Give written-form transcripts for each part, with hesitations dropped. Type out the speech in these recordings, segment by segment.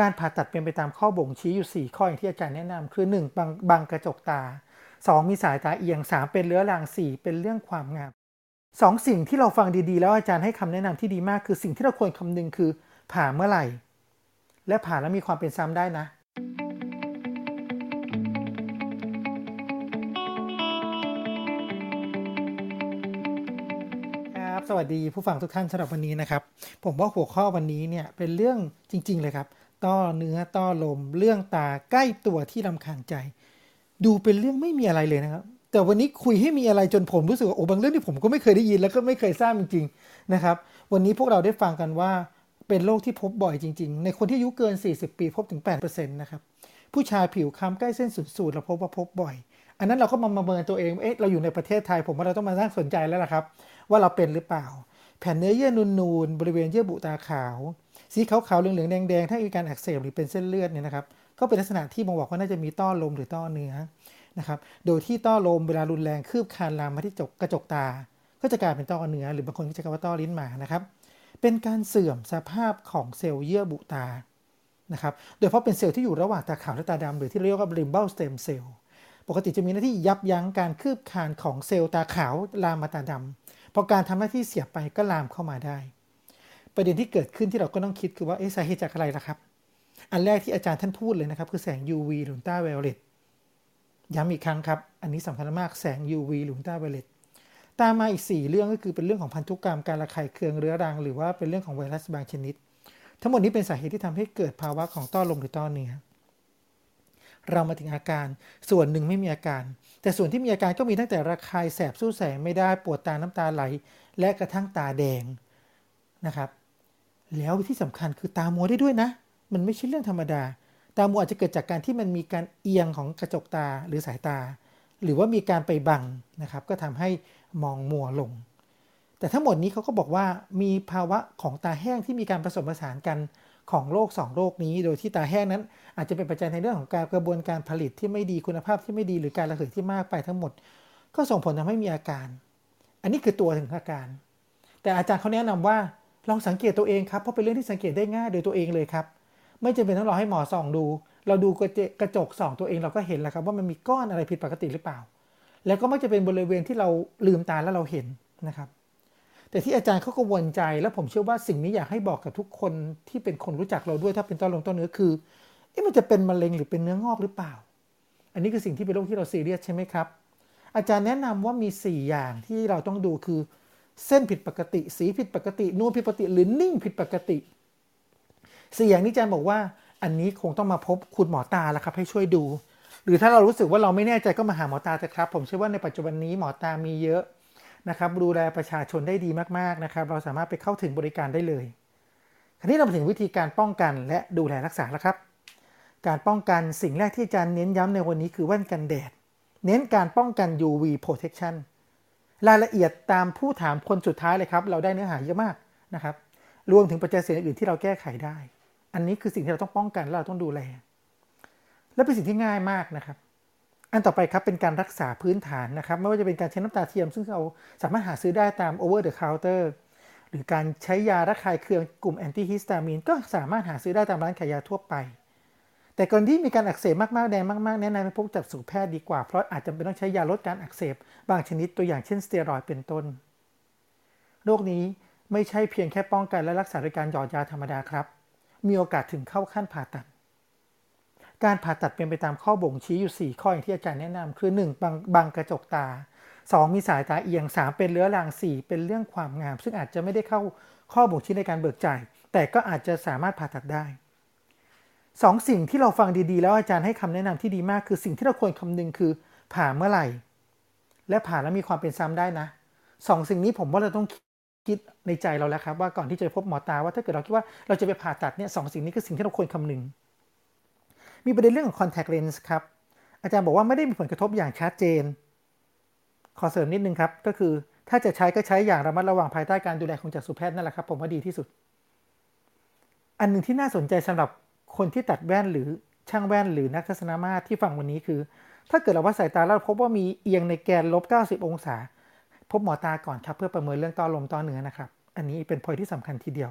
การผ่าตัดเป็นไปตามข้อบ่งชี้อยู่4ข้ออย่างที่อาจารย์แนะนำคือ1บังกระจกตา2มีสายตาเอียง3เป็นเรื้อรัง4เป็นเรื่องความงาม2สิ่งที่เราฟังดีๆแล้วอาจารย์ให้คำแนะนำที่ดีมากคือสิ่งที่เราควรคำนึงคือผ่าเมื่อไหร่และผ่าแล้วมีความเป็นซ้ำได้นะสวัสดีผู้ฟังทุกท่านสำหรับวันนี้นะครับผมว่าหัวข้อวันนี้เนี่ยเป็นเรื่องจริงๆเลยครับต้อเนื้อต้อลมเรื่องตาใกล้ตัวที่รำคาญใจดูเป็นเรื่องไม่มีอะไรเลยนะครับแต่วันนี้คุยให้มีอะไรจนผมรู้สึกว่าโอ้บางเรื่องที่ผมก็ไม่เคยได้ยินแล้วก็ไม่เคยทราบจริงๆนะครับวันนี้พวกเราได้ฟังกันว่าเป็นโรคที่พบบ่อยจริงๆในคนที่อายุเกิน40ปีพบถึง 8% นะครับผู้ชายผิวคล้ำใกล้เส้นศูนย์สูตรเราพบบ่อยอันนั้นเราก็มาประเมินตัวเองเอ๊ะเราอยู่ในประเทศไทยผมว่าเราต้องมาตั้งสนใจแล้วล่ะครับว่าเราเป็นหรือเปล่าแผ่นเนื้อเยื่อนูนๆบริเวณเยื่อบุตาขาวสีขาวๆเหลืองๆแดงๆถ้ามีการอักเสบหรือเป็นเส้นเลือดเนี่ยนะครับก็เป็นลักษณะที่บ่งบอกว่าน่าจะมีต้อลมหรือต้อเนื้อนะครับโดยที่ต้อลมเวลารุนแรงคืบคานลามมาที่กระจกตาก็จะกลายเป็นต้อเนื้อหรือบางคนก็จะเรียกว่าต้อลิ้นหมานะครับเป็นการเสื่อมสภาพของเซลล์เยื่อบุตานะครับโดยเฉพาะเป็นเซลล์ที่อยู่ระหว่างตาขาวและตาดำหรือที่เรียกว่า limbal stem cell ปกติจะมีหน้าที่ยับยั้งการคืบคานของเซลล์ตาขาวลามมาตาดำพอการทำหน้าที่เสียไปก็ลามเข้ามาได้ประเด็นที่เกิดขึ้นที่เราก็ต้องคิดคือว่าสาเหตุจากอะไรล่ะครับอันแรกที่อาจารย์ท่านพูดเลยนะครับคือแสง UV หรือ ultravioletย้ำอีกครั้งครับอันนี้สำคัญมากแสง UV หรือ ultraviolet ตามมาอีก4เรื่องก็คือเป็นเรื่องของพันธุกรรมการระคายเคืองเรื้อรังหรือว่าเป็นเรื่องของไวรัสบางชนิดทั้งหมดนี้เป็นสาเหตุที่ทำให้เกิดภาวะของต้อลมหรือต้อเนื้อเรามาถึงอาการส่วนหนึ่งไม่มีอาการแต่ส่วนที่มีอาการก็มีตั้งแต่ระคายแสบสู้แสงไม่ได้ปวดตาน้ำตาไหลและกระทั่งตาแดงนะครับแล้วที่สำคัญคือตามัวได้ด้วยนะมันไม่ใช่เรื่องธรรมดาตามัวอาจจะเกิดจากการที่มันมีการเอียงของกระจกตาหรือสายตาหรือว่ามีการไปบังนะครับก็ทำให้มองมัวลงแต่ทั้งหมดนี้เขาก็บอกว่ามีภาวะของตาแห้งที่มีการผสมผสานกันของโรค2โรคนี้โดยที่ตาแห้งนั้นอาจจะเป็นปัจจัยในเรื่องของการกระบวนการผลิตที่ไม่ดีคุณภาพที่ไม่ดีหรือการระเหยที่มากไปทั้งหมดก็ส่งผลทำให้มีอาการอันนี้คือตัวถึงอาการแต่อาจารย์เขาแนะนำว่าลองสังเกตตัวเองครับเพราะเป็นเรื่องที่สังเกตได้ง่ายโดยตัวเองเลยครับไม่จำเป็นต้องรอให้หมอส่องดูเราดูกระจกส่องตัวเองเราก็เห็นแล้วครับว่ามันมีก้อนอะไรผิดปกติหรือเปล่าแล้วก็มักจะเป็นบริเวณที่เราลืมตาแล้วเราเห็นนะครับแต่ที่อาจารย์เขากังวลใจและผมเชื่อว่าสิ่งนี้อยากให้บอกกับทุกคนที่เป็นคนรู้จักเราด้วยถ้าเป็นต้อลมต้อเนื้อคือมันจะเป็นมะเร็งหรือเป็นเนื้องอกหรือเปล่าอันนี้คือสิ่งที่เป็นโรคที่เราซีเรียสใช่ไหมครับอาจารย์แนะนำว่ามี4อย่างที่เราต้องดูคือเส้นผิดปกติสีผิดปกตินูนผิดปกติหรือนิ่งผิดปกติ4อย่างนี้อาจารย์บอกว่าอันนี้คงต้องมาพบคุณหมอตาแล้วครับให้ช่วยดูหรือถ้าเรารู้สึกว่าเราไม่แน่ใจก็มาหาหมอตาเถอะครับผมเชื่อว่าในปัจจุบันนี้หมอตามีเยอะนะครับดูแลประชาชนได้ดีมากๆนะครับเราสามารถไปเข้าถึงบริการได้เลยคราวนี้เรามาถึงวิธีการป้องกันและดูแลรักษาแล้วครับการป้องกันสิ่งแรกที่อาจารย์เน้นย้ำในวันนี้คือแว่นกันแดดเน้นการป้องกัน UV protection รายละเอียดตามผู้ถามคนสุดท้ายเลยครับเราได้เนื้อหาเยอะมากนะครับรวมถึงปัจจัยเสี่ยงอื่นที่เราแก้ไขได้อันนี้คือสิ่งที่เราต้องป้องกันและเราต้องดูแลและเป็นสิ่งที่ง่ายมากนะครับอันต่อไปครับเป็นการรักษาพื้นฐานนะครับไม่ว่าจะเป็นการใช้น้ำตาเทียมซึ่งเราสามารถหาซื้อได้ตาม over the counter หรือการใช้ยาระคายเคืองกลุ่มแอนติฮิสตามีนก็สามารถหาซื้อได้ตามร้านขายยาทั่วไปแต่กรณีที่มีการอักเสบมากๆแดงมากๆแนะนำให้พบจับสู่แพทย์ดีกว่าเพราะอาจจำเป็นต้องใช้ยาลดการอักเสบบางชนิดตัวอย่างเช่นสเตียรอยด์เป็นต้นโรคนี้ไม่ใช่เพียงแค่ป้องกันและรักษาด้วยการหยอดยาธรรมดาครับมีโอกาสถึงเข้าขั้นผ่าตัดการผ่าตัดเป็นไปตามข้อบ่งชี้อยู่4ข้ออย่างที่อาจารย์แนะนำคือ1บังกระจกตา2มีสายตาเอียง3เป็นเรื้อรัง4เป็นเรื่องความงามซึ่งอาจจะไม่ได้เข้าข้อบ่งชี้ในการเบิกจ่ายแต่ก็อาจจะสามารถผ่าตัดได้2สิ่งที่เราฟังดีๆแล้วอาจารย์ให้คำแนะนำที่ดีมากคือสิ่งที่เราควรคำนึงคือผ่าเมื่อไหร่และผ่าแล้วมีความเป็นซ้ำได้นะ2สิ่งนี้ผมว่าเราต้องคิดในใจเราแล้วครับว่าก่อนที่จะพบหมอตาว่าถ้าเกิดเราคิดว่าเราจะไปผ่าตัดเนี่ย2สิ่งนี้คือสิ่งที่เราควรคำนึงมีประเด็นเรื่องของ contact lens ครับอาจารย์บอกว่าไม่ได้มีผลกระทบอย่างชัดเจนขอเสริมนิดนึงครับก็คือถ้าจะใช้ก็ใช้อย่างระมัดระวังภายใต้การดูแลของจักษุแพทย์นั่นแหละครับผมว่าดีที่สุดอันนึงที่น่าสนใจสำหรับคนที่ตัดแว่นหรือช่างแว่นหรือนักทัศนมาตรที่ฟังวันนี้คือถ้าเกิดเราวัดสายตาแล้วพบว่ามีเอียงในแกน -90 องศาพบหมอตาก่อนครับเพื่อประเมินเรื่องต้อลมต้อเนื้อนะครับอันนี้เป็นพอยที่สำคัญทีเดียว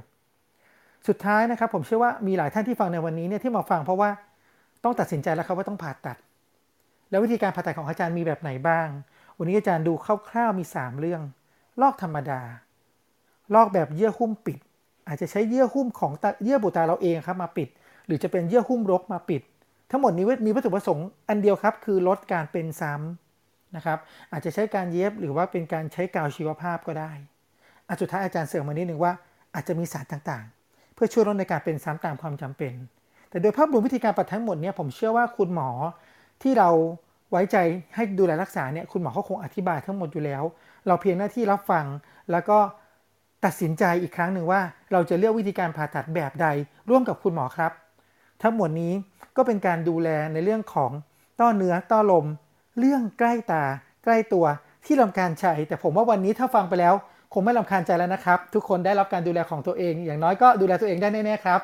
สุดท้ายนะครับผมเชื่อว่ามีหลายท่านที่ฟังในวันนี้เนี่ยที่มาฟังเพราะว่าต้องตัดสินใจแล้วครับว่าต้องผ่าตัดแล้ววิธีการผ่าตัดของอาจารย์มีแบบไหนบ้างวันนี้อาจารย์ดูคร่าวๆมี3เรื่องลอกธรรมดาลอกแบบเยื่อหุ้มปิดอาจจะใช้เยื่อหุ้มของเยื่อบุตาเราเองครับมาปิดหรือจะเป็นเยื่อหุ้มรกมาปิดทั้งหมดนี้มีวัตถุประสงค์อันเดียวครับคือลดการเป็นซ้ำนะครับอาจจะใช้การเย็บหรือว่าเป็นการใช้กาวชีวภาพก็ได้สุดท้ายอาจารย์เสริมมานิดนึงว่าอาจจะมีสารต่างๆเพื่อช่วยลดในการเป็นซ้ำตามความจำเป็นแต่โดยภาพรวมวิธีการผ่าทั้งหมดนี้ผมเชื่อว่าคุณหมอที่เราไว้ใจให้ดูแลรักษาเนี่ยคุณหมอเขาคงอธิบายทั้งหมดอยู่แล้วเราเพียงหน้าที่รับฟังแล้วก็ตัดสินใจอีกครั้งหนึ่งว่าเราจะเลือกวิธีการผ่าตัดแบบใดร่วมกับคุณหมอครับทั้งหมดนี้ก็เป็นการดูแลในเรื่องของต้อเนื้อต้อลมเรื่องใกล้ตาใกล้ตัวที่รำคาญใจแต่ผมว่าวันนี้ถ้าฟังไปแล้วคงไม่รำคาญใจแล้วนะครับทุกคนได้รับการดูแลของตัวเองอย่างน้อยก็ดูแลตัวเองได้แน่ๆครับ